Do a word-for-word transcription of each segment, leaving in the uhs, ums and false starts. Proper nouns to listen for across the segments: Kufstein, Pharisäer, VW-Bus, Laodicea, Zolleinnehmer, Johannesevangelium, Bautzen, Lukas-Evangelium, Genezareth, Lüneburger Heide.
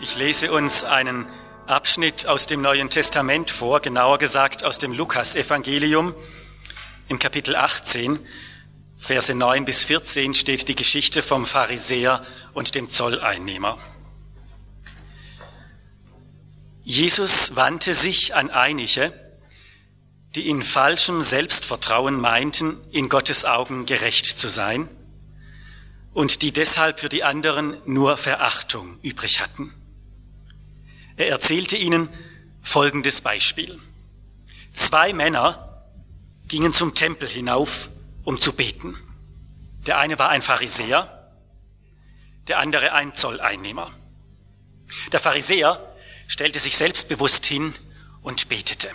Ich lese uns einen Abschnitt aus dem Neuen Testament vor, genauer gesagt aus dem Lukas-Evangelium. Im Kapitel achtzehn, Verse neun bis vierzehn steht die Geschichte vom Pharisäer und dem Zolleinnehmer. Jesus wandte sich an einige, die in falschem Selbstvertrauen meinten, in Gottes Augen gerecht zu sein und die deshalb für die anderen nur Verachtung übrig hatten. Er erzählte ihnen folgendes Beispiel. Zwei Männer gingen zum Tempel hinauf, um zu beten. Der eine war ein Pharisäer, der andere ein Zolleinnehmer. Der Pharisäer stellte sich selbstbewusst hin und betete.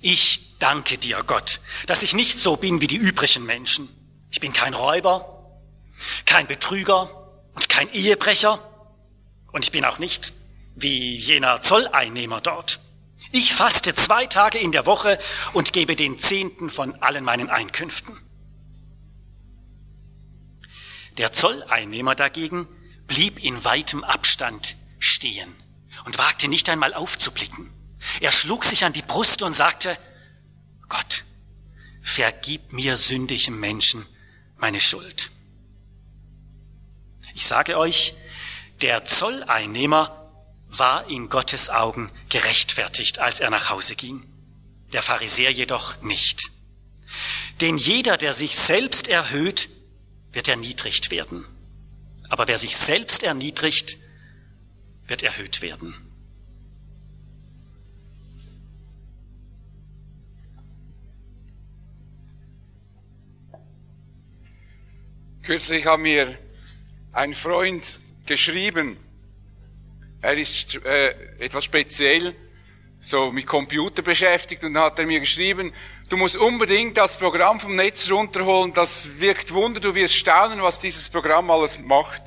Ich danke dir, Gott, dass ich nicht so bin wie die übrigen Menschen. Ich bin kein Räuber, kein Betrüger und kein Ehebrecher. Und ich bin auch nicht wie jener Zolleinnehmer dort. Ich faste zwei Tage in der Woche und gebe den Zehnten von allen meinen Einkünften. Der Zolleinnehmer dagegen blieb in weitem Abstand stehen und wagte nicht einmal aufzublicken. Er schlug sich an die Brust und sagte, Gott, vergib mir sündigem Menschen meine Schuld. Ich sage euch, der Zolleinnehmer war in Gottes Augen gerechtfertigt, als er nach Hause ging, der Pharisäer jedoch nicht. Denn jeder, der sich selbst erhöht, wird erniedrigt werden. Aber wer sich selbst erniedrigt, wird erhöht werden. Kürzlich hat mir ein Freund geschrieben, er ist äh, etwas speziell, so mit Computer beschäftigt, und dann hat er mir geschrieben, du musst unbedingt das Programm vom Netz runterholen, das wirkt Wunder, du wirst staunen, was dieses Programm alles macht.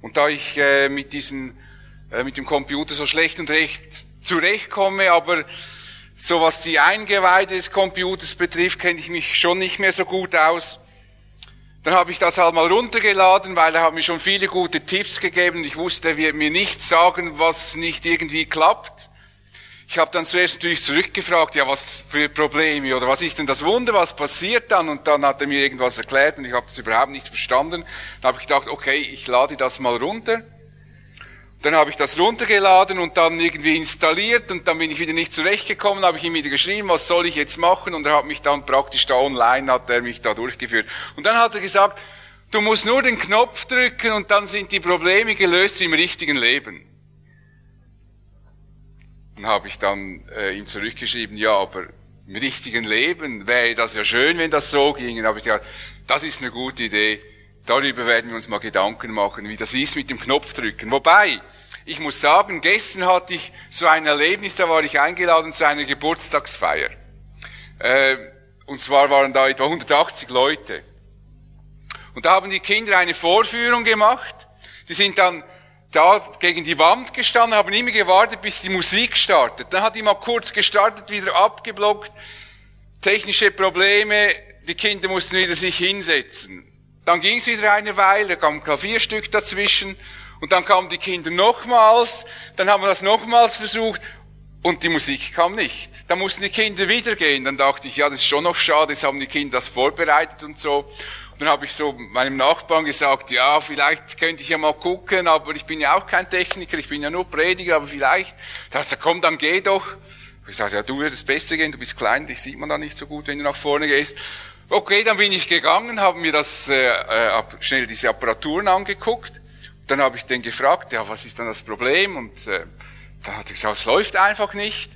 Und da ich äh, mit diesen mit dem Computer so schlecht und recht zurechtkomme, aber so was die Eingeweide des Computers betrifft, kenne ich mich schon nicht mehr so gut aus. Dann habe ich das halt mal runtergeladen, weil er hat mir schon viele gute Tipps gegeben. Ich wusste, er wird mir nichts sagen, was nicht irgendwie klappt. Ich habe dann zuerst natürlich zurückgefragt, ja, was für Probleme oder was ist denn das Wunder, was passiert dann? Und dann hat er mir irgendwas erklärt und ich habe es überhaupt nicht verstanden. Dann habe ich gedacht, okay, ich lade das mal runter. Dann habe ich das runtergeladen und dann irgendwie installiert und dann bin ich wieder nicht zurechtgekommen, habe ich ihm wieder geschrieben, was soll ich jetzt machen, und er hat mich dann praktisch da online, hat er mich da durchgeführt. Und dann hat er gesagt, du musst nur den Knopf drücken und dann sind die Probleme gelöst wie im richtigen Leben. Dann habe ich dann äh, ihm zurückgeschrieben, ja, aber im richtigen Leben wäre das ja schön, wenn das so ging. Dann habe ich gesagt, das ist eine gute Idee. Darüber werden wir uns mal Gedanken machen, wie das ist mit dem Knopfdrücken. Wobei, ich muss sagen, gestern hatte ich so ein Erlebnis, da war ich eingeladen zu einer Geburtstagsfeier. Und zwar waren da etwa hundertachtzig Leute. Und da haben die Kinder eine Vorführung gemacht. Die sind dann da gegen die Wand gestanden, haben immer gewartet, bis die Musik startet. Dann hat die mal kurz gestartet, wieder abgeblockt. Technische Probleme, die Kinder mussten wieder sich hinsetzen. Dann ging es wieder eine Weile, da kam ein Klavierstück dazwischen und dann kamen die Kinder nochmals, dann haben wir das nochmals versucht und die Musik kam nicht. Dann mussten die Kinder wieder gehen, dann dachte ich, ja, das ist schon noch schade, jetzt haben die Kinder das vorbereitet und so. Und dann habe ich so meinem Nachbarn gesagt, ja, vielleicht könnte ich ja mal gucken, aber ich bin ja auch kein Techniker, ich bin ja nur Prediger, aber vielleicht. Da hast du gesagt, komm, dann geh doch. Ich sagte, ja, du würdest besser gehen, du bist klein, dich sieht man da nicht so gut, wenn du nach vorne gehst. Okay, dann bin ich gegangen, habe mir das äh, ab, schnell diese Apparaturen angeguckt. Dann habe ich den gefragt, ja, was ist dann das Problem? Und äh, da hat er gesagt, es läuft einfach nicht.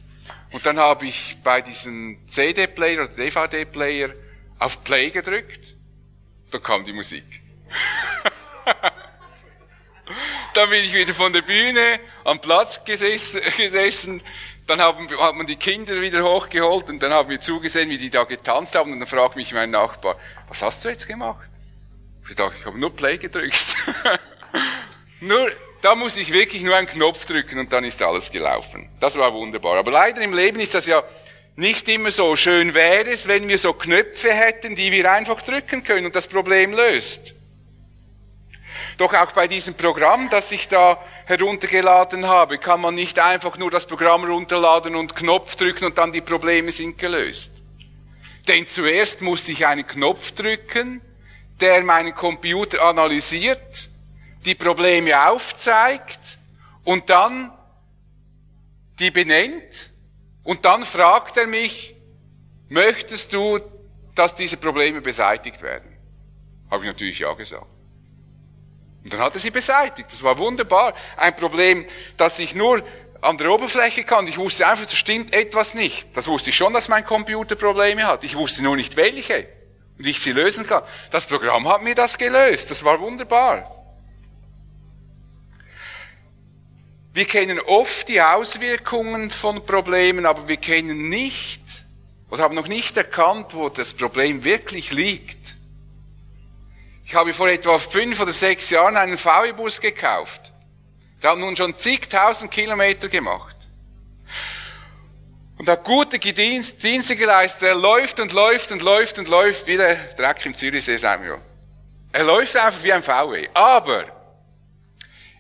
Und dann habe ich bei diesem C D-Player oder D V D-Player auf Play gedrückt. Da kam die Musik. Dann bin ich wieder von der Bühne am Platz gesessen. Dann haben, hat man die Kinder wieder hochgeholt und dann haben wir zugesehen, wie die da getanzt haben. Und dann fragt mich mein Nachbar, was hast du jetzt gemacht? Ich dachte, ich habe nur Play gedrückt. Nur, da muss ich wirklich nur einen Knopf drücken und dann ist alles gelaufen. Das war wunderbar. Aber leider im Leben ist das ja nicht immer so. Schön wäre es, wenn wir so Knöpfe hätten, die wir einfach drücken können und das Problem löst. Doch auch bei diesem Programm, das ich da heruntergeladen habe, kann man nicht einfach nur das Programm runterladen und Knopf drücken und dann die Probleme sind gelöst. Denn zuerst muss ich einen Knopf drücken, der meinen Computer analysiert, die Probleme aufzeigt und dann die benennt und dann fragt er mich, möchtest du, dass diese Probleme beseitigt werden? Habe ich natürlich ja gesagt. Und dann hat er sie beseitigt. Das war wunderbar. Ein Problem, das ich nur an der Oberfläche kannte. Ich wusste einfach, da stimmt etwas nicht. Das wusste ich schon, dass mein Computer Probleme hat. Ich wusste nur nicht welche und wie ich sie lösen kann. Das Programm hat mir das gelöst. Das war wunderbar. Wir kennen oft die Auswirkungen von Problemen, aber wir kennen nicht oder haben noch nicht erkannt, wo das Problem wirklich liegt. Ich habe vor etwa fünf oder sechs Jahren einen V W-Bus gekauft. Der hat nun schon zigtausend Kilometer gemacht. Und hat gute Dienste geleistet. Er läuft und läuft und läuft und läuft, wie der Dreck im Zürichsee, sagen wir. Er läuft einfach wie ein V W. Aber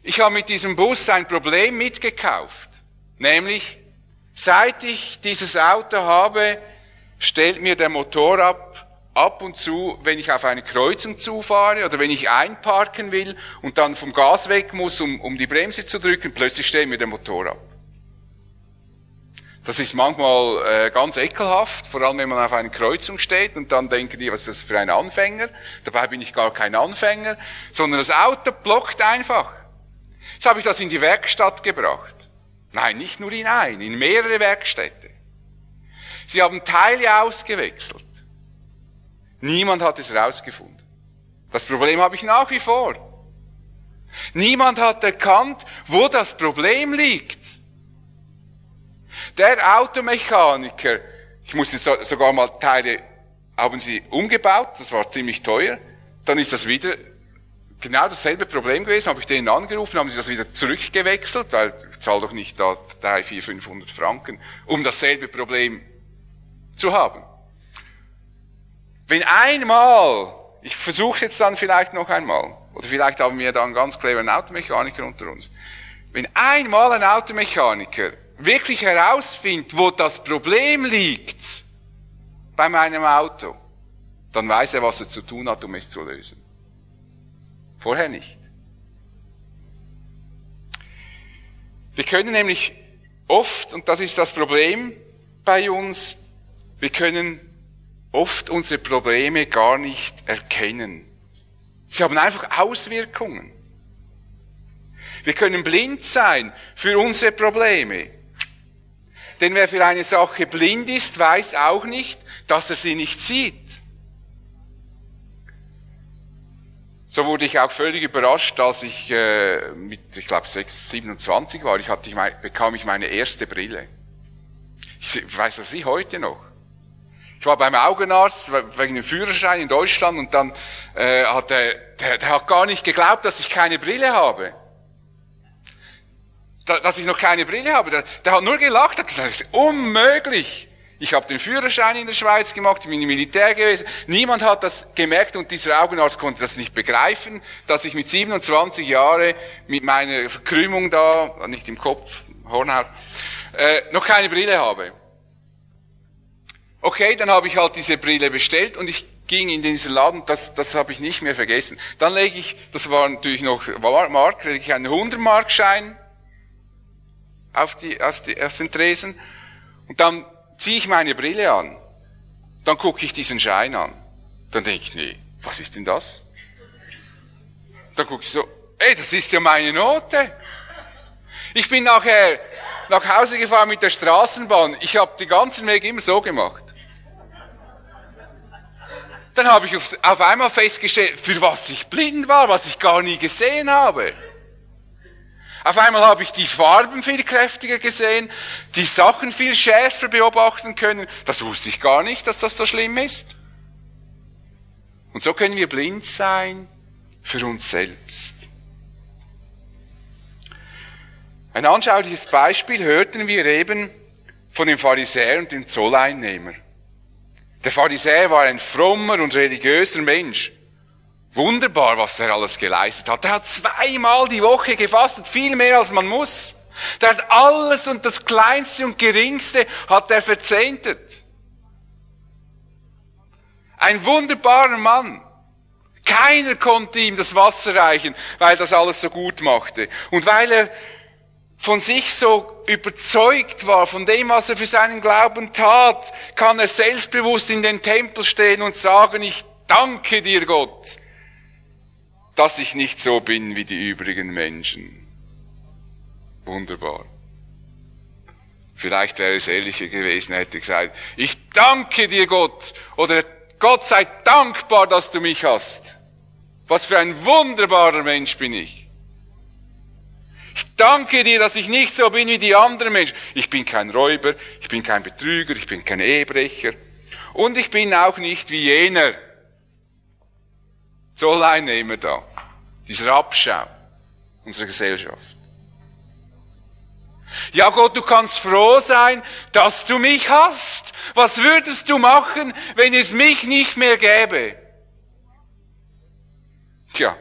ich habe mit diesem Bus ein Problem mitgekauft. Nämlich, seit ich dieses Auto habe, stellt mir der Motor ab, ab und zu, wenn ich auf eine Kreuzung zufahre oder wenn ich einparken will und dann vom Gas weg muss, um, um die Bremse zu drücken, plötzlich stellt mir der Motor ab. Das ist manchmal äh, ganz ekelhaft, vor allem wenn man auf einer Kreuzung steht und dann denken die, was ist das für ein Anfänger? Dabei bin ich gar kein Anfänger, sondern das Auto blockt einfach. Jetzt habe ich das in die Werkstatt gebracht. Nein, nicht nur in eine, in mehrere Werkstätte. Sie haben Teile ausgewechselt. Niemand hat es herausgefunden. Das Problem habe ich nach wie vor. Niemand hat erkannt, wo das Problem liegt. Der Automechaniker, ich musste sogar mal Teile, haben sie umgebaut, das war ziemlich teuer, dann ist das wieder genau dasselbe Problem gewesen, habe ich denen angerufen, haben sie das wieder zurückgewechselt, weil ich zahle doch nicht da drei, vier, fünfhundert Franken, um dasselbe Problem zu haben. Wenn einmal, ich versuche jetzt dann vielleicht noch einmal, oder vielleicht haben wir dann einen ganz cleveren Automechaniker unter uns, wenn einmal ein Automechaniker wirklich herausfindet, wo das Problem liegt bei meinem Auto, dann weiß er, was er zu tun hat, um es zu lösen. Vorher nicht. Wir können nämlich oft, und das ist das Problem bei uns, wir können oft unsere Probleme gar nicht erkennen. Sie haben einfach Auswirkungen. Wir können blind sein für unsere Probleme. Denn wer für eine Sache blind ist, weiß auch nicht, dass er sie nicht sieht. So wurde ich auch völlig überrascht, als ich äh, mit, ich glaube, sechsundzwanzig, siebenundzwanzig war, ich hatte, ich mein, bekam ich meine erste Brille. Ich weiß das wie heute noch. Ich war beim Augenarzt wegen dem Führerschein in Deutschland und dann äh, hat der, der, der hat gar nicht geglaubt, dass ich keine Brille habe. Da, dass ich noch keine Brille habe. Der, der hat nur gelacht, hat gesagt, das ist unmöglich. Ich habe den Führerschein in der Schweiz gemacht, ich bin im Militär gewesen. Niemand hat das gemerkt und dieser Augenarzt konnte das nicht begreifen, dass ich mit siebenundzwanzig Jahren mit meiner Verkrümmung da, nicht im Kopf, Hornhaut, äh, noch keine Brille habe. Okay, dann habe ich halt diese Brille bestellt und ich ging in diesen Laden, das, das habe ich nicht mehr vergessen. Dann lege ich, das war natürlich noch Mark, lege ich einen hundert-Markschein auf, die, auf, die, auf den Tresen und dann ziehe ich meine Brille an. Dann gucke ich diesen Schein an. Dann denke ich, nee, was ist denn das? Dann gucke ich so, ey, das ist ja meine Note. Ich bin nachher nach Hause gefahren mit der Straßenbahn. Ich habe den ganzen Weg immer so gemacht. Dann habe ich auf, auf einmal festgestellt, für was ich blind war, was ich gar nie gesehen habe. Auf einmal habe ich die Farben viel kräftiger gesehen, die Sachen viel schärfer beobachten können. Das wusste ich gar nicht, dass das so schlimm ist. Und so können wir blind sein für uns selbst. Ein anschauliches Beispiel hörten wir eben von dem Pharisäer und dem Zolleinnehmer. Der Pharisäer war ein frommer und religiöser Mensch. Wunderbar, was er alles geleistet hat. Er hat zweimal die Woche gefastet, viel mehr als man muss. Der hat alles und das Kleinste und Geringste hat er verzehntet. Ein wunderbarer Mann. Keiner konnte ihm das Wasser reichen, weil das alles so gut machte. Und weil er von sich so überzeugt war, von dem, was er für seinen Glauben tat, kann er selbstbewusst in den Tempel stehen und sagen, ich danke dir, Gott, dass ich nicht so bin wie die übrigen Menschen. Wunderbar. Vielleicht wäre es ehrlicher gewesen, hätte gesagt, ich danke dir, Gott, oder Gott sei dankbar, dass du mich hast. Was für ein wunderbarer Mensch bin ich. Ich danke dir, dass ich nicht so bin wie die anderen Menschen. Ich bin kein Räuber, ich bin kein Betrüger, ich bin kein Ehebrecher. Und ich bin auch nicht wie jener Zolleinnehmer da, dieser Abschau unserer Gesellschaft. Ja Gott, du kannst froh sein, dass du mich hast. Was würdest du machen, wenn es mich nicht mehr gäbe? Tja,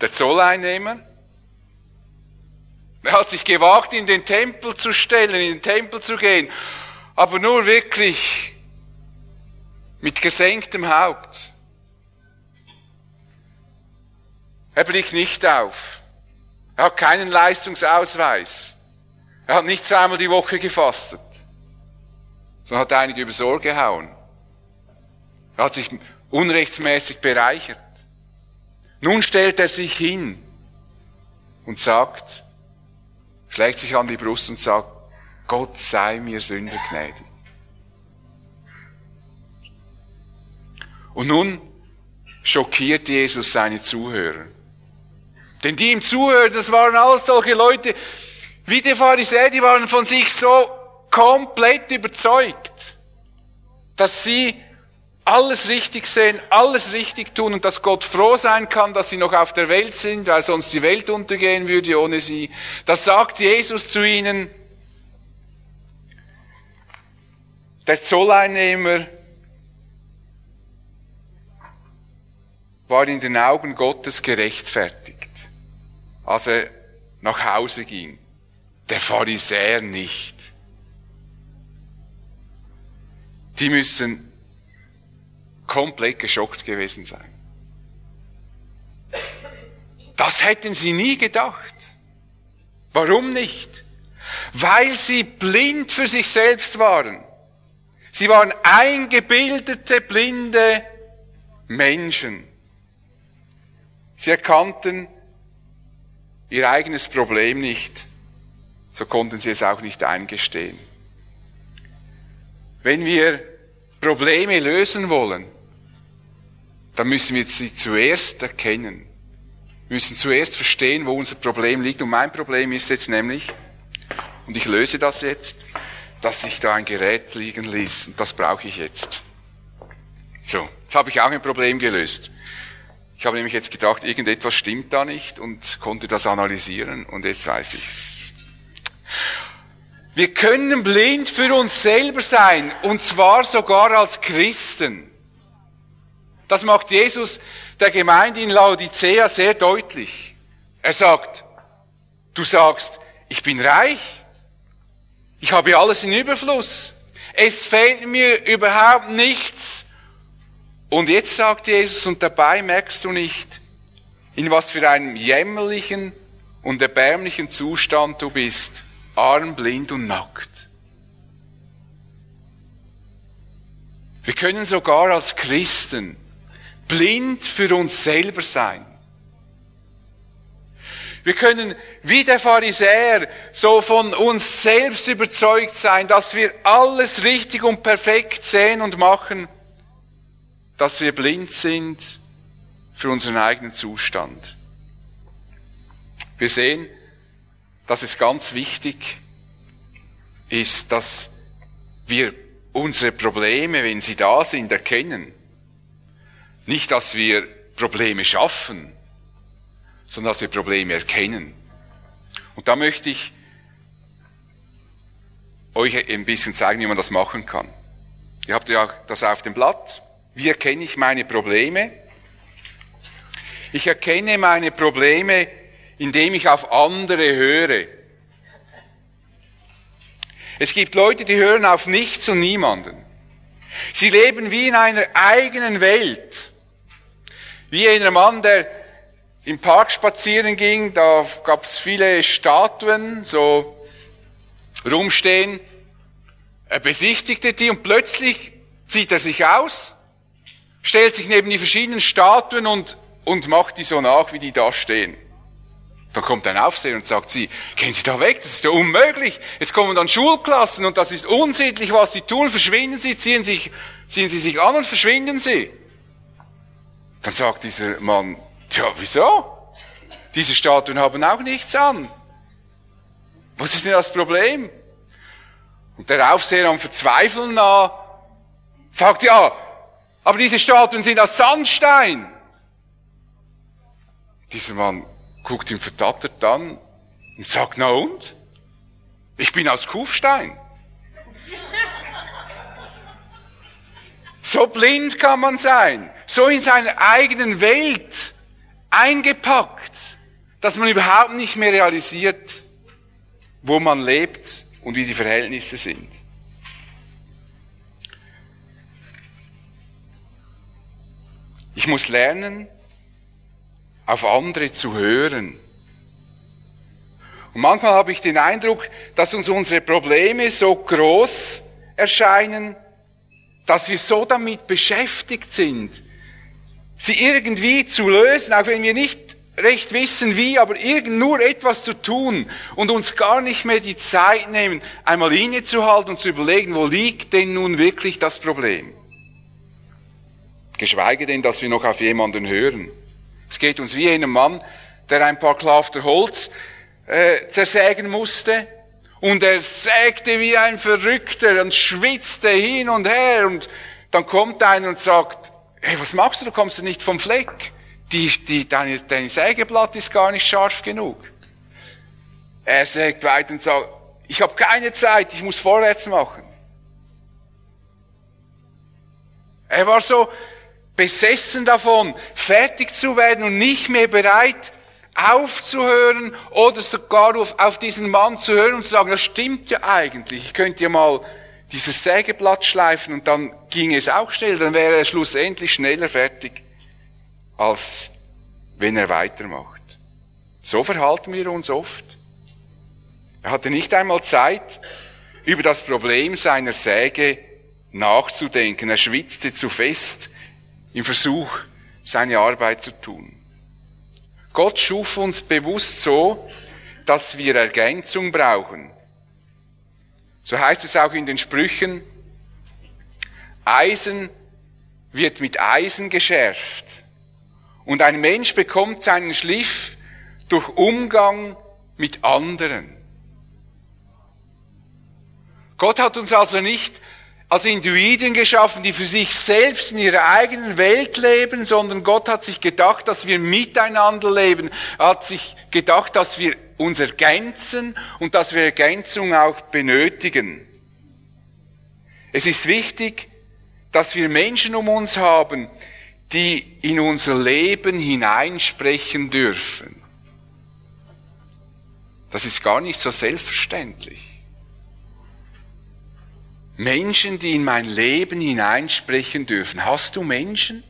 der Zolleinnehmer, er hat sich gewagt, in den Tempel zu stellen, in den Tempel zu gehen, aber nur wirklich mit gesenktem Haupt. Er blickt nicht auf. Er hat keinen Leistungsausweis. Er hat nicht zweimal die Woche gefastet, sondern hat einige übers Ohr gehauen. Er hat sich unrechtsmäßig bereichert. Nun stellt er sich hin und sagt, schlägt sich an die Brust und sagt, Gott sei mir Sünder gnädig. Und nun schockiert Jesus seine Zuhörer. Denn die ihm zuhören, das waren alles solche Leute, wie die Pharisäer, die waren von sich so komplett überzeugt, dass sie alles richtig sehen, alles richtig tun und dass Gott froh sein kann, dass sie noch auf der Welt sind, weil sonst die Welt untergehen würde ohne sie. Das sagt Jesus zu ihnen. Der Zolleinnehmer war in den Augen Gottes gerechtfertigt, als er nach Hause ging. Der Pharisäer nicht. Die müssen komplett geschockt gewesen sein. Das hätten sie nie gedacht. Warum nicht? Weil sie blind für sich selbst waren. Sie waren eingebildete, blinde Menschen. Sie erkannten ihr eigenes Problem nicht. So konnten sie es auch nicht eingestehen. Wenn wir Probleme lösen wollen, dann müssen wir sie zuerst erkennen. Wir müssen zuerst verstehen, wo unser Problem liegt. Und mein Problem ist jetzt nämlich, und ich löse das jetzt, dass ich da ein Gerät liegen ließ. Und das brauche ich jetzt. So, jetzt habe ich auch ein Problem gelöst. Ich habe nämlich jetzt gedacht, irgendetwas stimmt da nicht und konnte das analysieren. Und jetzt weiß ich es. Wir können blind für uns selber sein, und zwar sogar als Christen. Das macht Jesus der Gemeinde in Laodicea sehr deutlich. Er sagt, du sagst, ich bin reich, ich habe alles in Überfluss, es fehlt mir überhaupt nichts. Und jetzt sagt Jesus, und dabei merkst du nicht, in was für einem jämmerlichen und erbärmlichen Zustand du bist. Arm, blind und nackt. Wir können sogar als Christen blind für uns selber sein. Wir können wie der Pharisäer so von uns selbst überzeugt sein, dass wir alles richtig und perfekt sehen und machen, dass wir blind sind für unseren eigenen Zustand. Wir sehen, dass es ganz wichtig ist, dass wir unsere Probleme, wenn sie da sind, erkennen. Nicht, dass wir Probleme schaffen, sondern dass wir Probleme erkennen. Und da möchte ich euch ein bisschen zeigen, wie man das machen kann. Ihr habt ja das auf dem Blatt. Wie erkenne ich meine Probleme? Ich erkenne meine Probleme, indem ich auf andere höre. Es gibt Leute, die hören auf nichts und niemanden. Sie leben wie in einer eigenen Welt. Wie ein Mann, der im Park spazieren ging, da gab es viele Statuen, so rumstehen. Er besichtigte die und plötzlich zieht er sich aus, stellt sich neben die verschiedenen Statuen und, und macht die so nach, wie die da stehen. Da kommt ein Aufseher und sagt sie, gehen Sie da weg, das ist ja unmöglich. Jetzt kommen dann Schulklassen und das ist unsittlich, was Sie tun. Verschwinden Sie, ziehen sich, ziehen Sie sich an und verschwinden Sie. Dann sagt dieser Mann, tja, wieso? Diese Statuen haben auch nichts an. Was ist denn das Problem? Und der Aufseher am Verzweifeln nah sagt, ja, aber diese Statuen sind aus Sandstein. Dieser Mann guckt ihn verdattert an und sagt, na und? Ich bin aus Kufstein. So blind kann man sein, so in seiner eigenen Welt eingepackt, dass man überhaupt nicht mehr realisiert, wo man lebt und wie die Verhältnisse sind. Ich muss lernen, auf andere zu hören. Und manchmal habe ich den Eindruck, dass uns unsere Probleme so groß erscheinen, dass wir so damit beschäftigt sind, sie irgendwie zu lösen, auch wenn wir nicht recht wissen wie, aber irgend nur etwas zu tun und uns gar nicht mehr die Zeit nehmen, einmal innezuhalten und zu überlegen, wo liegt denn nun wirklich das Problem? Geschweige denn, dass wir noch auf jemanden hören. Es geht uns wie einem Mann, der ein paar Klafter Holz äh, zersägen musste und er sägte wie ein Verrückter und schwitzte hin und her und dann kommt einer und sagt, hey, was machst du, du kommst nicht vom Fleck, die, die, deine, dein Sägeblatt ist gar nicht scharf genug. Er sägt weiter und sagt, ich habe keine Zeit, ich muss vorwärts machen. Er war so besessen davon, fertig zu werden und nicht mehr bereit, aufzuhören oder sogar auf, auf diesen Mann zu hören und zu sagen, das stimmt ja eigentlich, ich könnte ja mal dieses Sägeblatt schleifen und dann ginge es auch schnell, dann wäre er schlussendlich schneller fertig, als wenn er weitermacht. So verhalten wir uns oft. Er hatte nicht einmal Zeit, über das Problem seiner Säge nachzudenken. Er schwitzte zu fest im Versuch, seine Arbeit zu tun. Gott schuf uns bewusst so, dass wir Ergänzung brauchen. So heißt es auch in den Sprüchen, Eisen wird mit Eisen geschärft und ein Mensch bekommt seinen Schliff durch Umgang mit anderen. Gott hat uns also nicht als Individuen geschaffen, die für sich selbst in ihrer eigenen Welt leben, sondern Gott hat sich gedacht, dass wir miteinander leben. Er hat sich gedacht, dass wir uns ergänzen und dass wir Ergänzung auch benötigen. Es ist wichtig, dass wir Menschen um uns haben, die in unser Leben hineinsprechen dürfen. Das ist gar nicht so selbstverständlich. Menschen, die in mein Leben hineinsprechen dürfen. Hast du Menschen,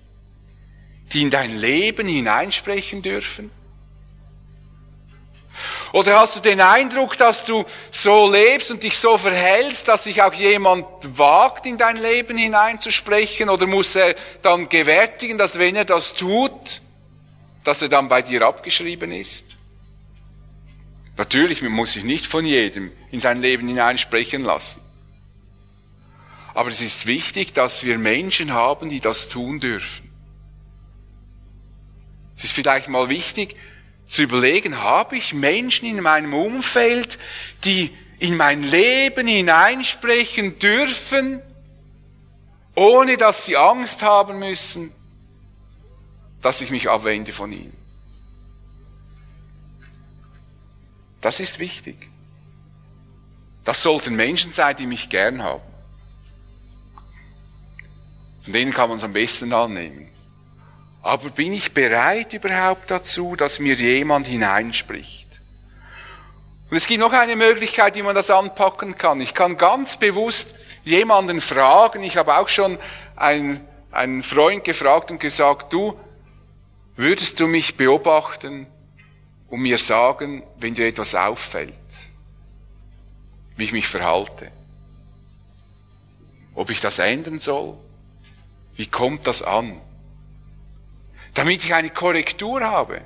die in dein Leben hineinsprechen dürfen? Oder hast du den Eindruck, dass du so lebst und dich so verhältst, dass sich auch jemand wagt, in dein Leben hineinzusprechen? Oder muss er dann gewärtigen, dass wenn er das tut, dass er dann bei dir abgeschrieben ist? Natürlich, man muss sich nicht von jedem in sein Leben hineinsprechen lassen. Aber es ist wichtig, dass wir Menschen haben, die das tun dürfen. Es ist vielleicht mal wichtig zu überlegen, habe ich Menschen in meinem Umfeld, die in mein Leben hineinsprechen dürfen, ohne dass sie Angst haben müssen, dass ich mich abwende von ihnen. Das ist wichtig. Das sollten Menschen sein, die mich gern haben. Von denen kann man es am besten annehmen. Aber bin ich bereit überhaupt dazu, dass mir jemand hineinspricht? Und es gibt noch eine Möglichkeit, wie man das anpacken kann. Ich kann ganz bewusst jemanden fragen. Ich habe auch schon einen, einen Freund gefragt und gesagt, du, würdest du mich beobachten und mir sagen, wenn dir etwas auffällt, wie ich mich verhalte? Ob ich das ändern soll? Wie kommt das an? Damit ich eine Korrektur habe.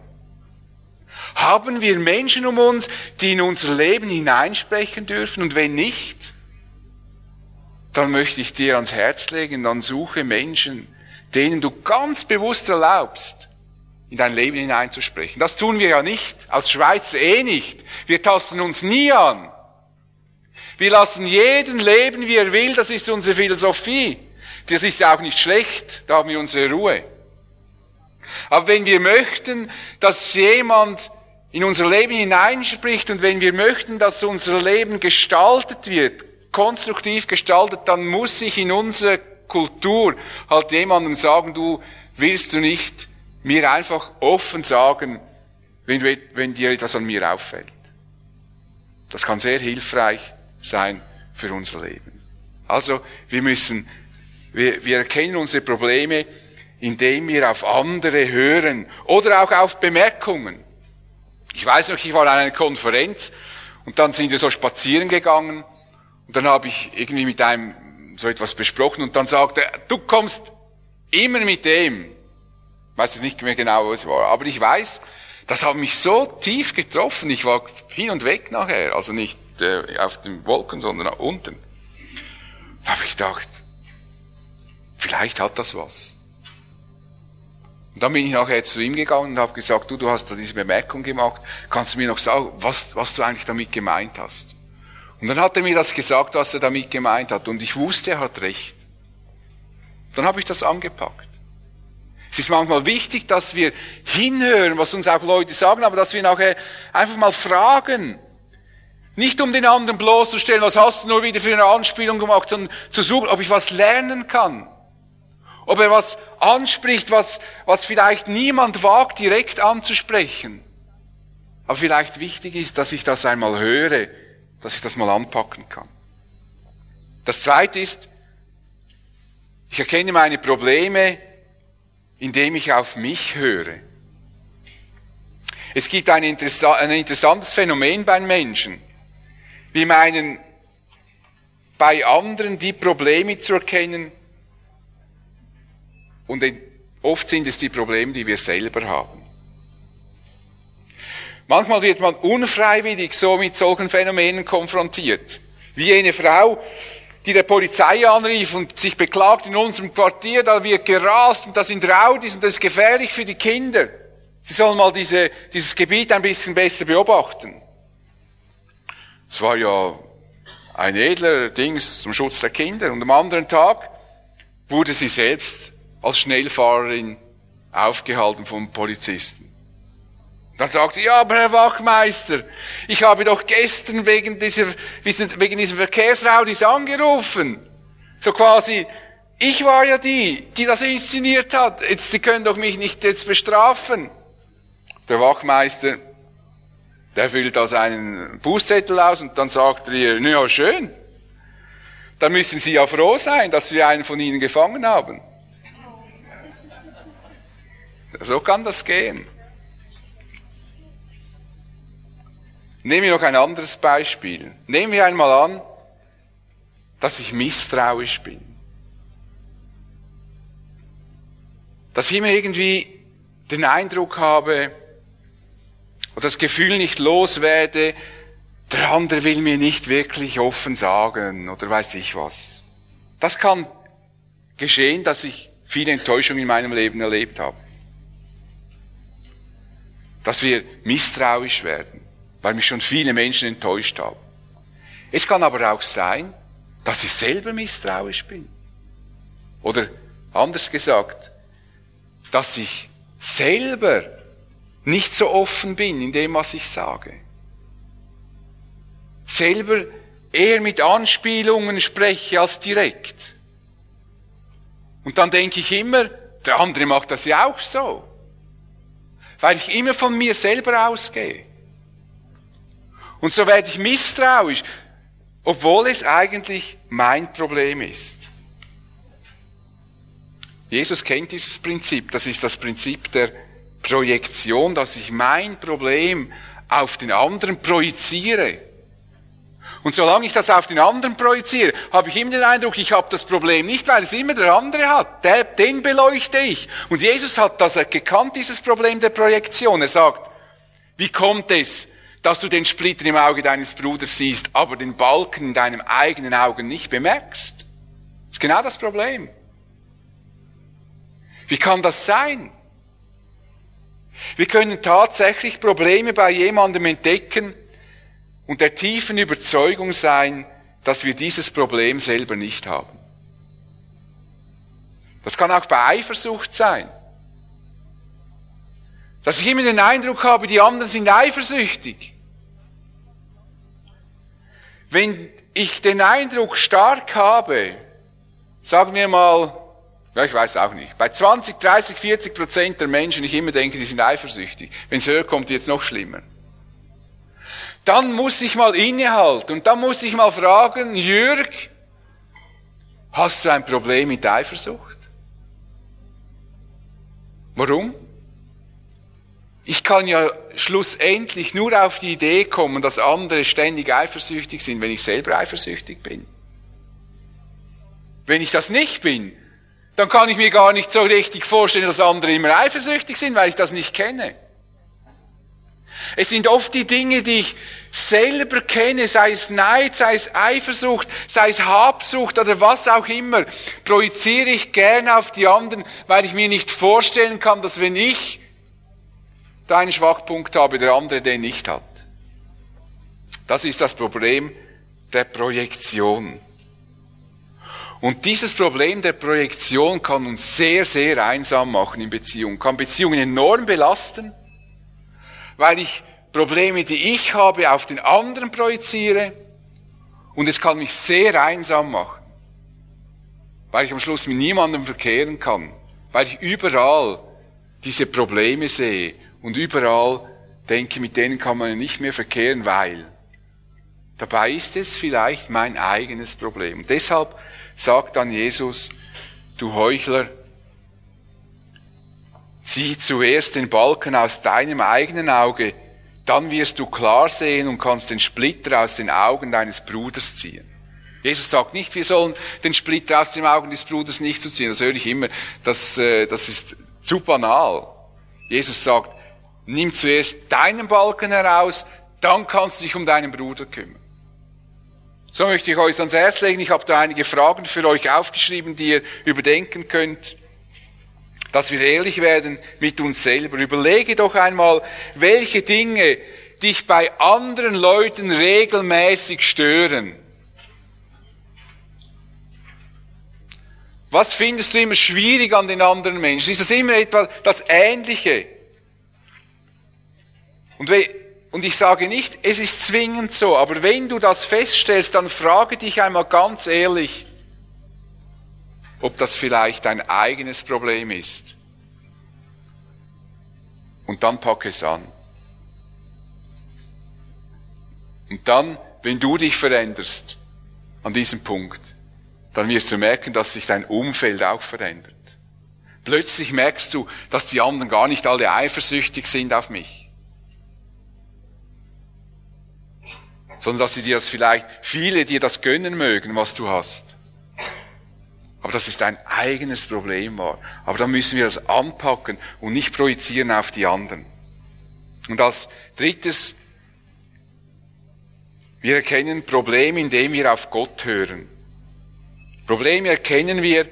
Haben wir Menschen um uns, die in unser Leben hineinsprechen dürfen? Und wenn nicht, dann möchte ich dir ans Herz legen, dann suche Menschen, denen du ganz bewusst erlaubst, in dein Leben hineinzusprechen. Das tun wir ja nicht, als Schweizer eh nicht. Wir tasten uns nie an. Wir lassen jeden leben, wie er will, das ist unsere Philosophie. Das ist ja auch nicht schlecht, da haben wir unsere Ruhe. Aber wenn wir möchten, dass jemand in unser Leben hineinspricht und wenn wir möchten, dass unser Leben gestaltet wird, konstruktiv gestaltet, dann muss sich in unserer Kultur halt jemandem sagen, du, willst du nicht mir einfach offen sagen, wenn, du, wenn dir etwas an mir auffällt. Das kann sehr hilfreich sein für unser Leben. Also wir müssen, wir, wir erkennen unsere Probleme, indem wir auf andere hören oder auch auf Bemerkungen. Ich weiß noch, ich war an einer Konferenz und dann sind wir so spazieren gegangen und dann habe ich irgendwie mit einem so etwas besprochen und dann sagte er, du kommst immer mit dem. Ich weiß jetzt nicht mehr genau, wo es war, aber ich weiß, das hat mich so tief getroffen, ich war hin und weg nachher, also nicht äh, auf den Wolken, sondern unten. Da habe ich gedacht, vielleicht hat das was. Und dann bin ich nachher zu ihm gegangen und habe gesagt, du, du hast da diese Bemerkung gemacht, kannst du mir noch sagen, was, was du eigentlich damit gemeint hast? Und dann hat er mir das gesagt, was er damit gemeint hat und ich wusste, er hat recht. Dann habe ich das angepackt. Es ist manchmal wichtig, dass wir hinhören, was uns auch Leute sagen, aber dass wir nachher einfach mal fragen. Nicht um den anderen bloßzustellen, was hast du nur wieder für eine Anspielung gemacht, sondern zu suchen, ob ich was lernen kann. Ob er was anspricht, was, was vielleicht niemand wagt, direkt anzusprechen. Aber vielleicht wichtig ist, dass ich das einmal höre, dass ich das mal anpacken kann. Das Zweite ist, ich erkenne meine Probleme, indem ich auf mich höre. Es gibt ein, interessa- ein interessantes Phänomen bei Menschen. Wir meinen, bei anderen die Probleme zu erkennen, und oft sind es die Probleme, die wir selber haben. Manchmal wird man unfreiwillig so mit solchen Phänomenen konfrontiert. Wie jene Frau, die der Polizei anrief und sich beklagt, in unserem Quartier, da wird gerast und da sind Raudis und das ist gefährlich für die Kinder. Sie sollen mal diese, dieses Gebiet ein bisschen besser beobachten. Es war ja ein edler Dings zum Schutz der Kinder. Und am anderen Tag wurde sie selbst als Schnellfahrerin aufgehalten vom Polizisten. Dann sagt sie, ja, aber Herr Wachtmeister, ich habe doch gestern wegen dieser, wegen diesem Verkehrsraudis angerufen. So quasi, ich war ja die, die das inszeniert hat. Jetzt, Sie können doch mich nicht jetzt bestrafen. Der Wachtmeister, der füllt also einen Bußzettel aus und dann sagt er ihr, na ja, schön. Dann müssen Sie ja froh sein, dass wir einen von Ihnen gefangen haben. So kann das gehen. Nehmen wir noch ein anderes Beispiel. Nehmen wir einmal an, dass ich misstrauisch bin. Dass ich immer irgendwie den Eindruck habe oder das Gefühl nicht loswerde, der andere will mir nicht wirklich offen sagen oder weiß ich was. Das kann geschehen, dass ich viele Enttäuschungen in meinem Leben erlebt habe. Dass wir misstrauisch werden, weil mich schon viele Menschen enttäuscht haben. Es kann aber auch sein, dass ich selber misstrauisch bin. Oder anders gesagt, dass ich selber nicht so offen bin in dem, was ich sage. Selber eher mit Anspielungen spreche als direkt. Und dann denke ich immer, Der andere macht das ja auch so. Weil ich immer von mir selber ausgehe. Und so werde ich misstrauisch, obwohl es eigentlich mein Problem ist. Jesus kennt dieses Prinzip. Das ist das Prinzip der Projektion, dass ich mein Problem auf den anderen projiziere. Und solange ich das auf den anderen projiziere, habe ich immer den Eindruck, ich habe das Problem nicht, weil es immer der andere hat. Der, den beleuchte ich. Und Jesus hat das gekannt, dieses Problem der Projektion. Er sagt, wie kommt es, dass du den Splitter im Auge deines Bruders siehst, aber den Balken in deinem eigenen Augen nicht bemerkst? Das ist genau das Problem. Wie kann das sein? Wir können tatsächlich Probleme bei jemandem entdecken und der tiefen Überzeugung sein, dass wir dieses Problem selber nicht haben. Das kann auch bei Eifersucht sein. Dass ich immer den Eindruck habe, die anderen sind eifersüchtig. Wenn ich den Eindruck stark habe, sagen wir mal, ja, ich weiß auch nicht, bei zwanzig, dreißig, vierzig Prozent der Menschen, ich immer denke, die sind eifersüchtig. Wenn es höher kommt, wird es noch schlimmer. Dann muss ich mal innehalten und dann muss ich mal fragen, Jürg, hast du ein Problem mit Eifersucht? Warum? Ich kann ja schlussendlich nur auf die Idee kommen, dass andere ständig eifersüchtig sind, wenn ich selber eifersüchtig bin. Wenn ich das nicht bin, dann kann ich mir gar nicht so richtig vorstellen, dass andere immer eifersüchtig sind, weil ich das nicht kenne. Es sind oft die Dinge, die ich selber kenne, sei es Neid, sei es Eifersucht, sei es Habsucht oder was auch immer, projiziere ich gerne auf die anderen, weil ich mir nicht vorstellen kann, dass wenn ich da einen Schwachpunkt habe, der andere den nicht hat. Das ist das Problem der Projektion. Und dieses Problem der Projektion kann uns sehr, sehr einsam machen in Beziehungen, kann Beziehungen enorm belasten, weil ich Probleme, die ich habe, auf den anderen projiziere und es kann mich sehr einsam machen, weil ich am Schluss mit niemandem verkehren kann, weil ich überall diese Probleme sehe und überall denke, mit denen kann man nicht mehr verkehren, weil dabei ist es vielleicht mein eigenes Problem. Und deshalb sagt dann Jesus, du Heuchler, sieh zuerst den Balken aus deinem eigenen Auge, dann wirst du klar sehen und kannst den Splitter aus den Augen deines Bruders ziehen. Jesus sagt nicht, wir sollen den Splitter aus den Augen des Bruders nicht zu ziehen. Das höre ich immer, das, das ist zu banal. Jesus sagt, nimm zuerst deinen Balken heraus, dann kannst du dich um deinen Bruder kümmern. So möchte ich euch ans Herz legen. Ich habe da einige Fragen für euch aufgeschrieben, die ihr überdenken könnt, dass wir ehrlich werden mit uns selber. Überlege doch einmal, welche Dinge dich bei anderen Leuten regelmäßig stören. Was findest du immer schwierig an den anderen Menschen? Ist das immer etwa das Ähnliche? Und wenn Und ich sage nicht, es ist zwingend so, aber wenn du das feststellst, dann frage dich einmal ganz ehrlich, ob das vielleicht dein eigenes Problem ist. Und dann packe es an. Und dann, wenn du dich veränderst an diesem Punkt, dann wirst du merken, dass sich dein Umfeld auch verändert. Plötzlich merkst du, dass die anderen gar nicht alle eifersüchtig sind auf mich, sondern dass sie dir das vielleicht, viele dir das gönnen mögen, was du hast. Aber das ist ein eigenes Problem war. Aber da müssen wir das anpacken und nicht projizieren auf die anderen. Und als drittes, wir erkennen Probleme, indem wir auf Gott hören. Probleme erkennen wir,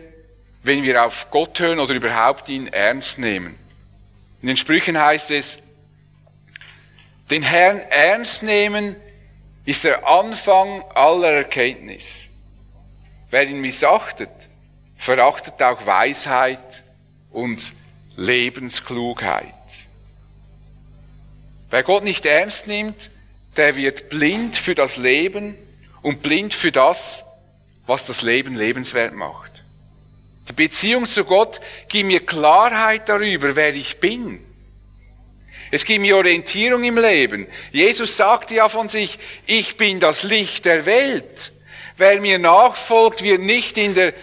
wenn wir auf Gott hören oder überhaupt ihn ernst nehmen. In den Sprüchen heißt es, den Herrn ernst nehmen, ist der Anfang aller Erkenntnis. Wer ihn missachtet, verachtet auch Weisheit und Lebensklugheit. Wer Gott nicht ernst nimmt, der wird blind für das Leben und blind für das, was das Leben lebenswert macht. Die Beziehung zu Gott gibt mir Klarheit darüber, wer ich bin. Es gibt mir Orientierung im Leben. Jesus sagte ja von sich, ich bin das Licht der Welt. Wer mir nachfolgt, wird nicht, in der,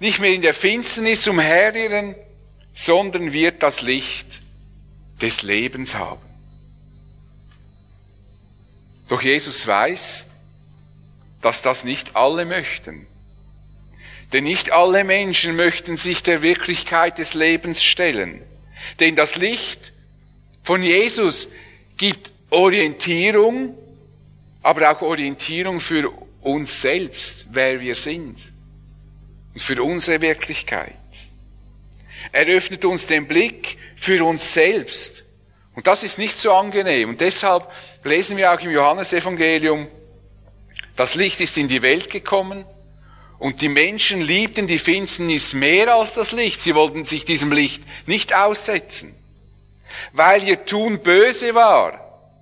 nicht mehr in der Finsternis umherirren, sondern wird das Licht des Lebens haben. Doch Jesus weiß, dass das nicht alle möchten. Denn nicht alle Menschen möchten sich der Wirklichkeit des Lebens stellen. Denn das Licht von Jesus gibt Orientierung, aber auch Orientierung für uns selbst, wer wir sind und für unsere Wirklichkeit. Er öffnet uns den Blick für uns selbst. Und das ist nicht so angenehm. Und deshalb lesen wir auch im Johannesevangelium, das Licht ist in die Welt gekommen und die Menschen liebten die Finsternis mehr als das Licht. Sie wollten sich diesem Licht nicht aussetzen, weil ihr Tun böse war.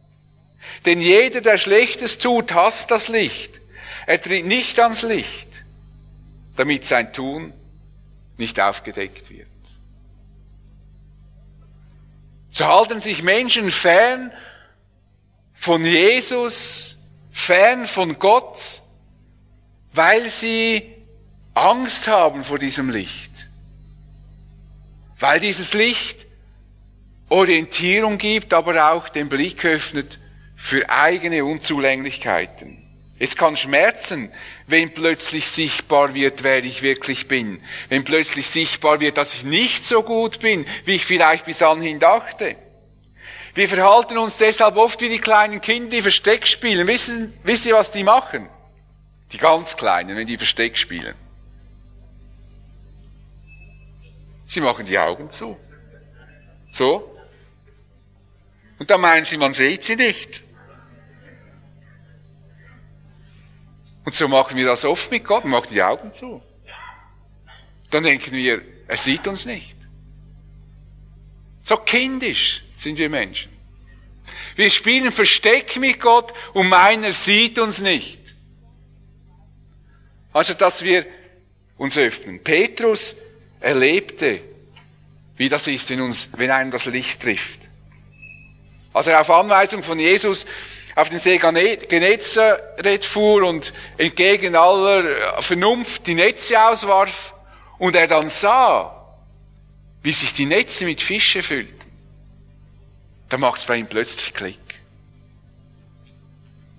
Denn jeder, der Schlechtes tut, hasst das Licht. Er tritt nicht ans Licht, damit sein Tun nicht aufgedeckt wird. So halten sich Menschen fern von Jesus, fern von Gott, weil sie Angst haben vor diesem Licht. Weil dieses Licht Orientierung gibt, aber auch den Blick öffnet für eigene Unzulänglichkeiten. Es kann schmerzen, wenn plötzlich sichtbar wird, wer ich wirklich bin. Wenn plötzlich sichtbar wird, dass ich nicht so gut bin, wie ich vielleicht bis anhin dachte. Wir verhalten uns deshalb oft wie die kleinen Kinder, die Versteck spielen. Wissen, wisst ihr, was die machen? Die ganz Kleinen, wenn die Versteck spielen. Sie machen die Augen zu. So. Und dann meinen sie, man sieht sie nicht. Und so machen wir das oft mit Gott, wir machen die Augen zu. Dann denken wir, er sieht uns nicht. So kindisch sind wir Menschen. Wir spielen Versteck mit Gott und meinen, er sieht uns nicht. Anstatt dass wir uns öffnen. Petrus erlebte, wie das ist, wenn, uns, wenn einem das Licht trifft. Als er auf Anweisung von Jesus auf den See Genezareth fuhr und entgegen aller Vernunft die Netze auswarf und er dann sah, wie sich die Netze mit Fischen füllten, da macht es bei ihm plötzlich Klick.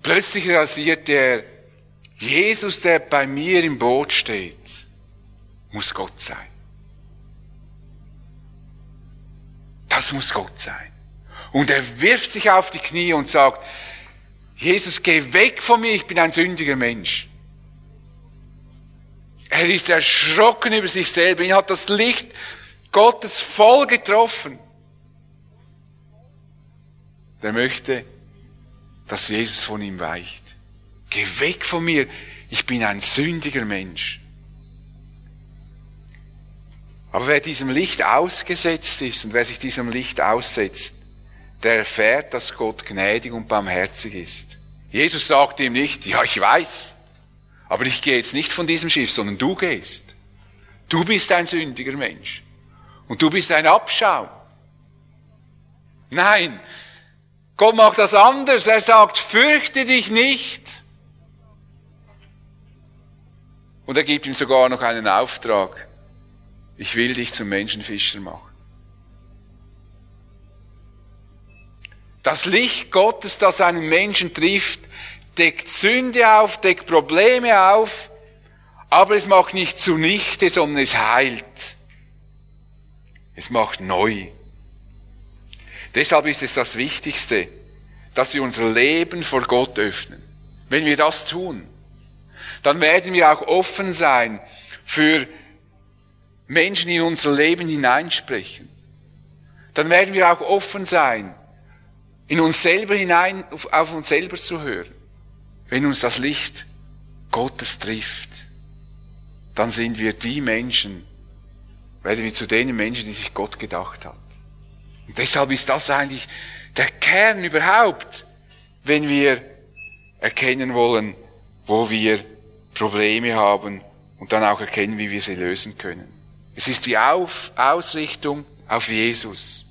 Plötzlich realisiert er, Jesus, der bei mir im Boot steht, muss Gott sein. Das muss Gott sein. Und er wirft sich auf die Knie und sagt, Jesus, geh weg von mir, ich bin ein sündiger Mensch. Er ist erschrocken über sich selber. Ihn hat das Licht Gottes voll getroffen. Er möchte, dass Jesus von ihm weicht. Geh weg von mir, ich bin ein sündiger Mensch. Aber wer diesem Licht ausgesetzt ist und wer sich diesem Licht aussetzt, der erfährt, dass Gott gnädig und barmherzig ist. Jesus sagt ihm nicht, ja, ich weiß, aber ich gehe jetzt nicht von diesem Schiff, sondern du gehst. Du bist ein sündiger Mensch. Und du bist ein Abschau. Nein, Gott macht das anders. Er sagt, fürchte dich nicht. Und er gibt ihm sogar noch einen Auftrag. Ich will dich zum Menschenfischer machen. Das Licht Gottes, das einen Menschen trifft, deckt Sünde auf, deckt Probleme auf, aber es macht nicht zunichte, sondern es heilt. Es macht neu. Deshalb ist es das Wichtigste, dass wir unser Leben vor Gott öffnen. Wenn wir das tun, dann werden wir auch offen sein für Menschen, die in unser Leben hineinsprechen. Dann werden wir auch offen sein, in uns selber hinein, auf, auf uns selber zu hören. Wenn uns das Licht Gottes trifft, dann sind wir die Menschen, werden wir zu den Menschen, die sich Gott gedacht hat. Und deshalb ist das eigentlich der Kern überhaupt, wenn wir erkennen wollen, wo wir Probleme haben und dann auch erkennen, wie wir sie lösen können. Es ist die auf Ausrichtung auf Jesus.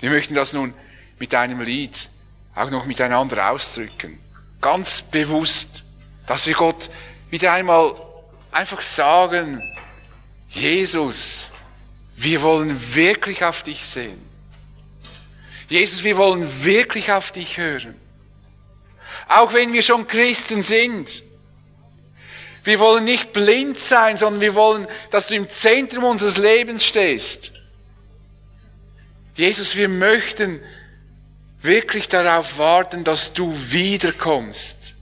Wir möchten das nun mit einem Lied auch noch miteinander ausdrücken. Ganz bewusst, dass wir Gott wieder einmal einfach sagen, Jesus, wir wollen wirklich auf dich sehen. Jesus, wir wollen wirklich auf dich hören. Auch wenn wir schon Christen sind. Wir wollen nicht blind sein, sondern wir wollen, dass du im Zentrum unseres Lebens stehst. Jesus, wir möchten wirklich darauf warten, dass du wiederkommst.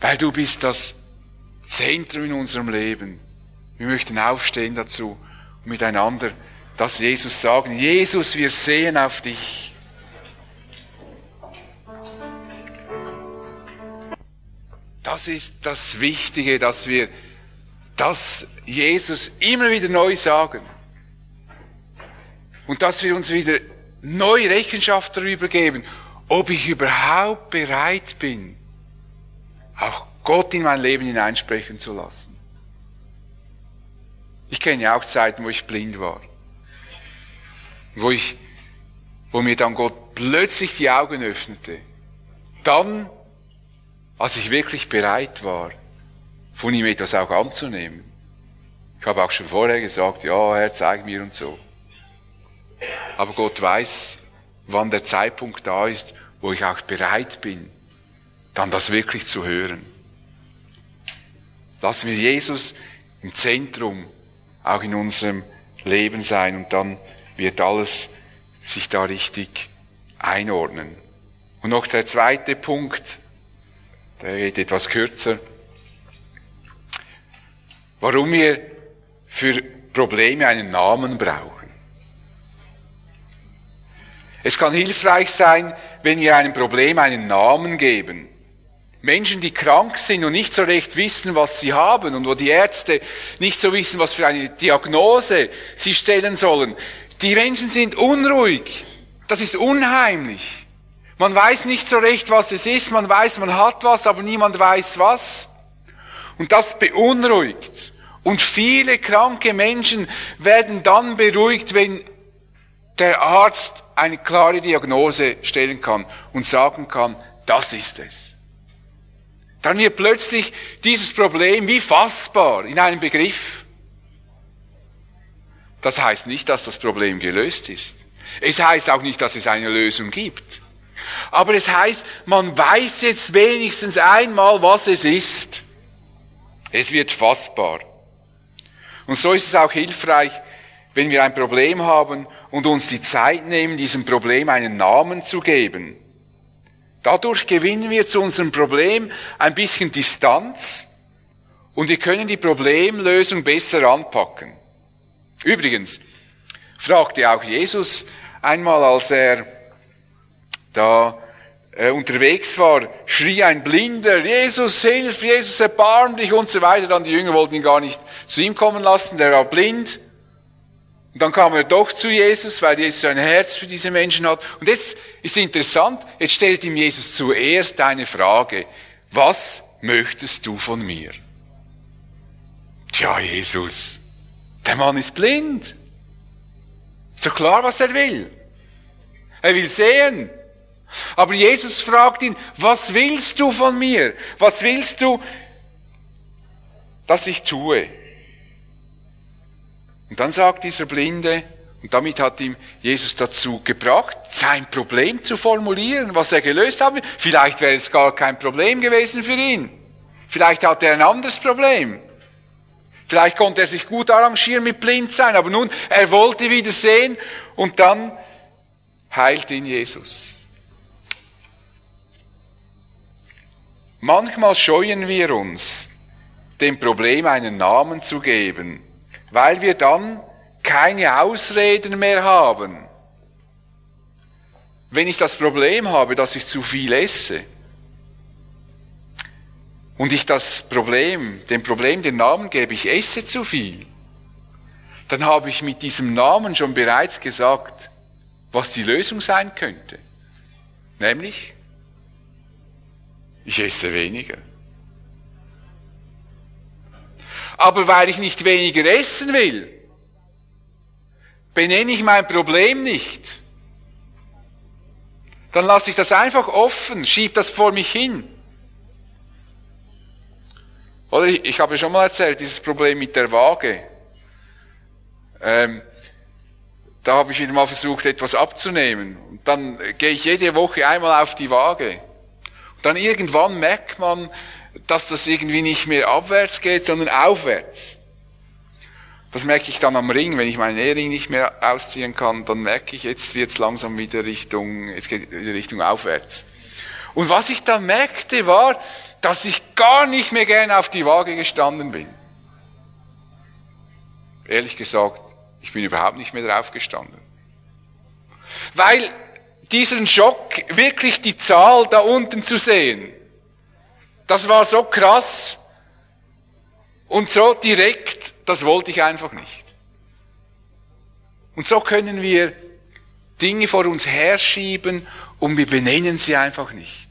Weil du bist das Zentrum in unserem Leben. Wir möchten aufstehen dazu und miteinander das Jesus sagen. Jesus, wir sehen auf dich. Das ist das Wichtige, dass wir das Jesus immer wieder neu sagen. Und dass wir uns wieder neu Rechenschaft darüber geben, ob ich überhaupt bereit bin, auch Gott in mein Leben hineinsprechen zu lassen. Ich kenne ja auch Zeiten, wo ich blind war. Wo ich, wo mir dann Gott plötzlich die Augen öffnete. Dann als ich wirklich bereit war, von ihm etwas auch anzunehmen. Ich habe auch schon vorher gesagt, ja, Herr, zeig mir und so. Aber Gott weiß, wann der Zeitpunkt da ist, wo ich auch bereit bin, dann das wirklich zu hören. Lassen wir Jesus im Zentrum auch in unserem Leben sein und dann wird alles sich da richtig einordnen. Und noch der zweite Punkt, der geht etwas kürzer. Warum wir für Probleme einen Namen brauchen. Es kann hilfreich sein, wenn wir einem Problem einen Namen geben. Menschen, die krank sind und nicht so recht wissen, was sie haben und wo die Ärzte nicht so wissen, was für eine Diagnose sie stellen sollen. Die Menschen sind unruhig. Das ist unheimlich. Man weiß nicht so recht, was es ist. Man weiß, man hat was, aber niemand weiß was. Und das beunruhigt. Und viele kranke Menschen werden dann beruhigt, wenn der Arzt eine klare Diagnose stellen kann und sagen kann, das ist es. Dann wird plötzlich dieses Problem wie fassbar in einem Begriff. Das heißt nicht, dass das Problem gelöst ist. Es heißt auch nicht, dass es eine Lösung gibt. Aber es heißt, man weiß jetzt wenigstens einmal, was es ist. Es wird fassbar. Und so ist es auch hilfreich, wenn wir ein Problem haben und uns die Zeit nehmen, diesem Problem einen Namen zu geben. Dadurch gewinnen wir zu unserem Problem ein bisschen Distanz und wir können die Problemlösung besser anpacken. Übrigens fragte auch Jesus einmal, als er da äh, unterwegs war, schrie ein Blinder, Jesus, hilf, Jesus, erbarm dich und so weiter. Dann die Jünger wollten ihn gar nicht zu ihm kommen lassen, der war blind. Und dann kam er doch zu Jesus, weil Jesus ein Herz für diese Menschen hat. Und jetzt ist interessant, jetzt stellt ihm Jesus zuerst eine Frage. Was möchtest du von mir? Tja, Jesus, der Mann ist blind. Ist doch klar, was er will. Er will sehen. Aber Jesus fragt ihn, was willst du von mir? Was willst du, dass ich tue? Und dann sagt dieser Blinde, und damit hat ihm Jesus dazu gebracht, sein Problem zu formulieren, was er gelöst hat. Vielleicht wäre es gar kein Problem gewesen für ihn. Vielleicht hatte er ein anderes Problem. Vielleicht konnte er sich gut arrangieren mit Blindsein, aber nun, er wollte wieder sehen und dann heilt ihn Jesus. Manchmal scheuen wir uns, dem Problem einen Namen zu geben, weil wir dann keine Ausreden mehr haben. Wenn ich das Problem habe, dass ich zu viel esse und ich das Problem, dem Problem den Namen gebe, ich esse zu viel, dann habe ich mit diesem Namen schon bereits gesagt, was die Lösung sein könnte. Nämlich, ich esse weniger. aber weil ich nicht weniger essen will, benenne ich mein Problem nicht. Dann lasse ich das einfach offen, schiebe das vor mich hin. Oder ich, ich habe schon mal erzählt, dieses Problem mit der Waage. Ähm, da habe ich wieder mal versucht, etwas abzunehmen. Und dann gehe ich jede Woche einmal auf die Waage. Und dann irgendwann merkt man, dass das irgendwie nicht mehr abwärts geht, sondern aufwärts. Das merke ich dann am Ring, wenn ich meinen Ehering nicht mehr ausziehen kann, dann merke ich, jetzt wird's langsam wieder Richtung, jetzt geht Richtung aufwärts. Und was ich dann merkte, war, dass ich gar nicht mehr gern auf die Waage gestanden bin. Ehrlich gesagt, ich bin überhaupt nicht mehr drauf gestanden. Weil diesen Schock, wirklich die Zahl da unten zu sehen, das war so krass und so direkt, das wollte ich einfach nicht. Und so können wir Dinge vor uns herschieben und wir benennen sie einfach nicht.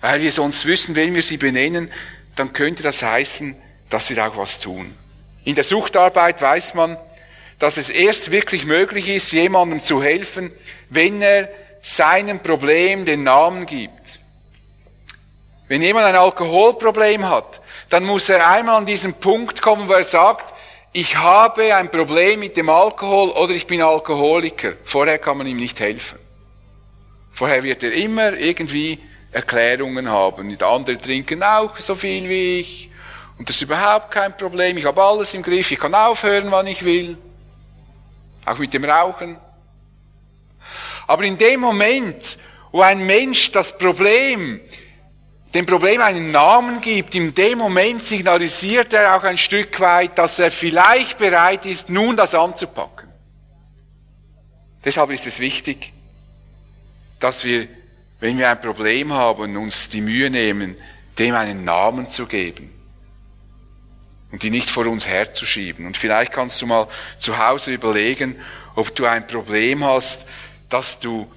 Weil wir sonst wissen, wenn wir sie benennen, dann könnte das heißen, dass wir auch was tun. In der Suchtarbeit weiß man, dass es erst wirklich möglich ist, jemandem zu helfen, wenn er seinem Problem den Namen gibt. Wenn jemand ein Alkoholproblem hat, dann muss er einmal an diesen Punkt kommen, wo er sagt, ich habe ein Problem mit dem Alkohol oder ich bin Alkoholiker. Vorher kann man ihm nicht helfen. Vorher wird er immer irgendwie Erklärungen haben. Die anderen trinken auch so viel wie ich. Und das ist überhaupt kein Problem. Ich habe alles im Griff. Ich kann aufhören, wann ich will. Auch mit dem Rauchen. Aber in dem Moment, wo ein Mensch das Problem dem Problem einen Namen gibt, in dem Moment signalisiert er auch ein Stück weit, dass er vielleicht bereit ist, nun das anzupacken. Deshalb ist es wichtig, dass wir, wenn wir ein Problem haben, uns die Mühe nehmen, dem einen Namen zu geben und die nicht vor uns herzuschieben. Und vielleicht kannst du mal zu Hause überlegen, ob du ein Problem hast, das du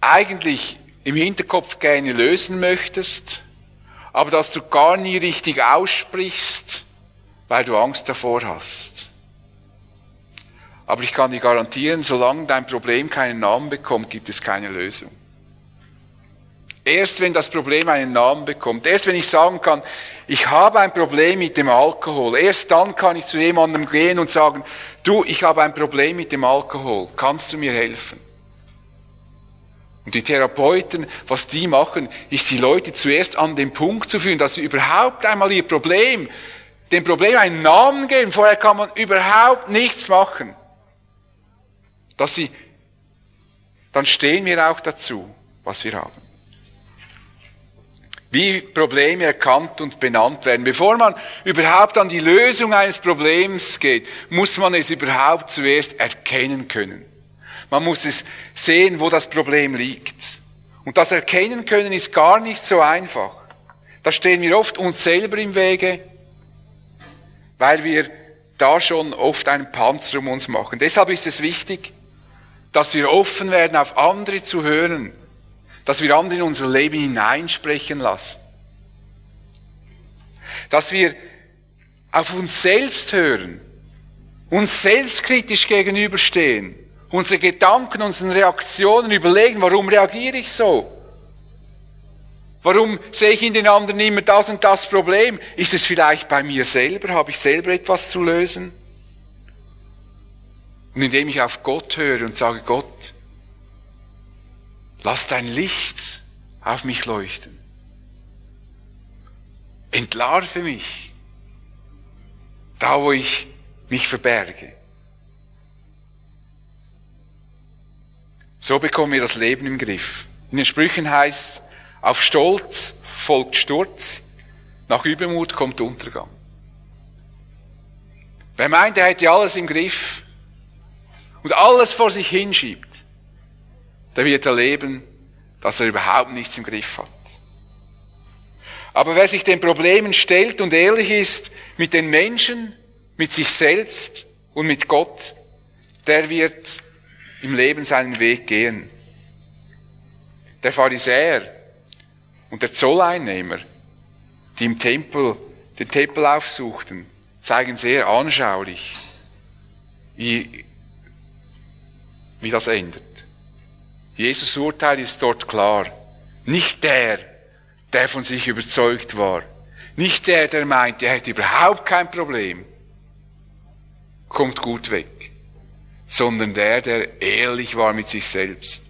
eigentlich im Hinterkopf gerne lösen möchtest, aber dass du gar nie richtig aussprichst, weil du Angst davor hast. Aber ich kann dir garantieren, solange dein Problem keinen Namen bekommt, gibt es keine Lösung. Erst wenn das Problem einen Namen bekommt, erst wenn ich sagen kann, ich habe ein Problem mit dem Alkohol, erst dann kann ich zu jemandem gehen und sagen, du, ich habe ein Problem mit dem Alkohol, kannst du mir helfen? Und die Therapeuten, was die machen, ist die Leute zuerst an den Punkt zu führen, dass sie überhaupt einmal ihr Problem, dem Problem einen Namen geben. Vorher kann man überhaupt nichts machen. Dass sie, dann stehen wir auch dazu, was wir haben. Wie Probleme erkannt und benannt werden. Bevor man überhaupt an die Lösung eines Problems geht, muss man es überhaupt zuerst erkennen können. Man muss es sehen, wo das Problem liegt. Und das erkennen können ist gar nicht so einfach. Da stehen wir oft uns selber im Wege, weil wir da schon oft einen Panzer um uns machen. Deshalb ist es wichtig, dass wir offen werden, auf andere zu hören, dass wir andere in unser Leben hineinsprechen lassen, dass wir auf uns selbst hören, uns selbstkritisch gegenüberstehen, unsere Gedanken, unsere Reaktionen überlegen, warum reagiere ich so? Warum sehe ich in den anderen immer das und das Problem? Ist es vielleicht bei mir selber? Habe ich selber etwas zu lösen? Und indem ich auf Gott höre und sage, Gott, lass dein Licht auf mich leuchten. Entlarve mich, da wo ich mich verberge. So bekommen wir das Leben im Griff. In den Sprüchen heißt es, auf Stolz folgt Sturz, nach Übermut kommt Untergang. Wer meint, er hätte alles im Griff und alles vor sich hinschiebt, der wird erleben, dass er überhaupt nichts im Griff hat. Aber wer sich den Problemen stellt und ehrlich ist mit den Menschen, mit sich selbst und mit Gott, der wird im Leben seinen Weg gehen. Der Pharisäer und der Zolleinnehmer, die im Tempel den Tempel aufsuchten, zeigen sehr anschaulich, wie, wie das endet. Jesus' Urteil ist dort klar. Nicht der, der von sich überzeugt war. Nicht der, der meint, er hätte überhaupt kein Problem, kommt gut weg. Sondern der, der ehrlich war mit sich selbst.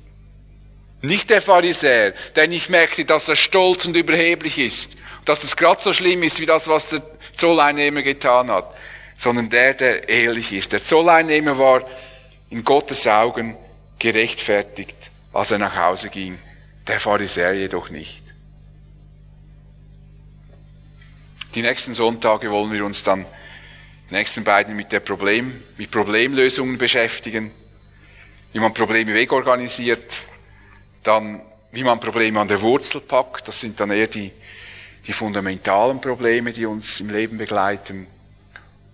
Nicht der Pharisäer, der nicht merkte, dass er stolz und überheblich ist, dass das gerade so schlimm ist wie das, was der Zolleinnehmer getan hat, sondern der, der ehrlich ist. Der Zolleinnehmer war in Gottes Augen gerechtfertigt, als er nach Hause ging, der Pharisäer jedoch nicht. Die nächsten Sonntage wollen wir uns dann, die nächsten beiden, mit der Problem, mit Problemlösungen beschäftigen, wie man Probleme wegorganisiert, dann, wie man Probleme an der Wurzel packt. Das sind dann eher die, die fundamentalen Probleme, die uns im Leben begleiten.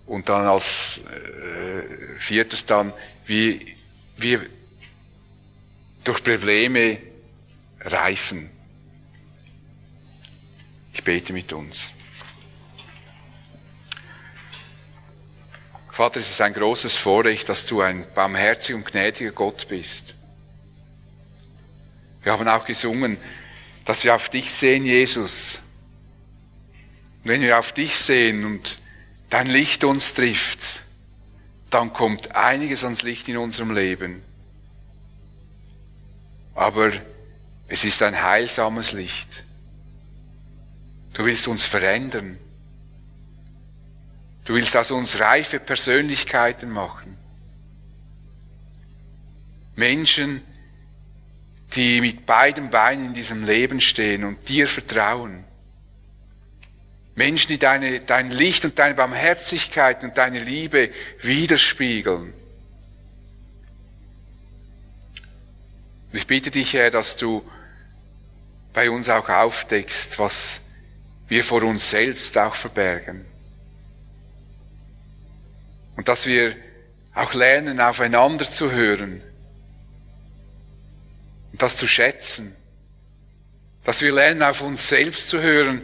Und dann als äh, viertes dann, wie wir durch Probleme reifen. Ich bete mit uns. Vater, es ist ein großes Vorrecht, dass du ein barmherziger und gnädiger Gott bist. Wir haben auch gesungen, dass wir auf dich sehen, Jesus. Und wenn wir auf dich sehen und dein Licht uns trifft, dann kommt einiges ans Licht in unserem Leben. Aber es ist ein heilsames Licht. Du willst uns verändern. Du willst aus uns reife Persönlichkeiten machen. Menschen, die mit beiden Beinen in diesem Leben stehen und dir vertrauen. Menschen, die deine, dein Licht und deine Barmherzigkeit und deine Liebe widerspiegeln. Und ich bitte dich, Herr, dass du bei uns auch aufdeckst, was wir vor uns selbst auch verbergen. Und dass wir auch lernen, aufeinander zu hören und das zu schätzen. Dass wir lernen, auf uns selbst zu hören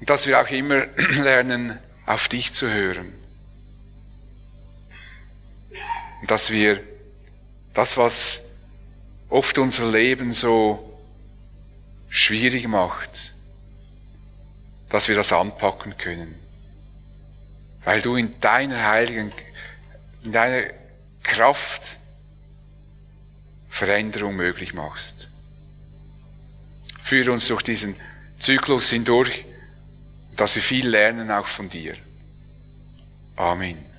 und dass wir auch immer lernen, auf dich zu hören. Und dass wir das, was oft unser Leben so schwierig macht, dass wir das anpacken können. Weil du in deiner heiligen, in deiner Kraft Veränderung möglich machst. Führe uns durch diesen Zyklus hindurch, dass wir viel lernen auch von dir. Amen.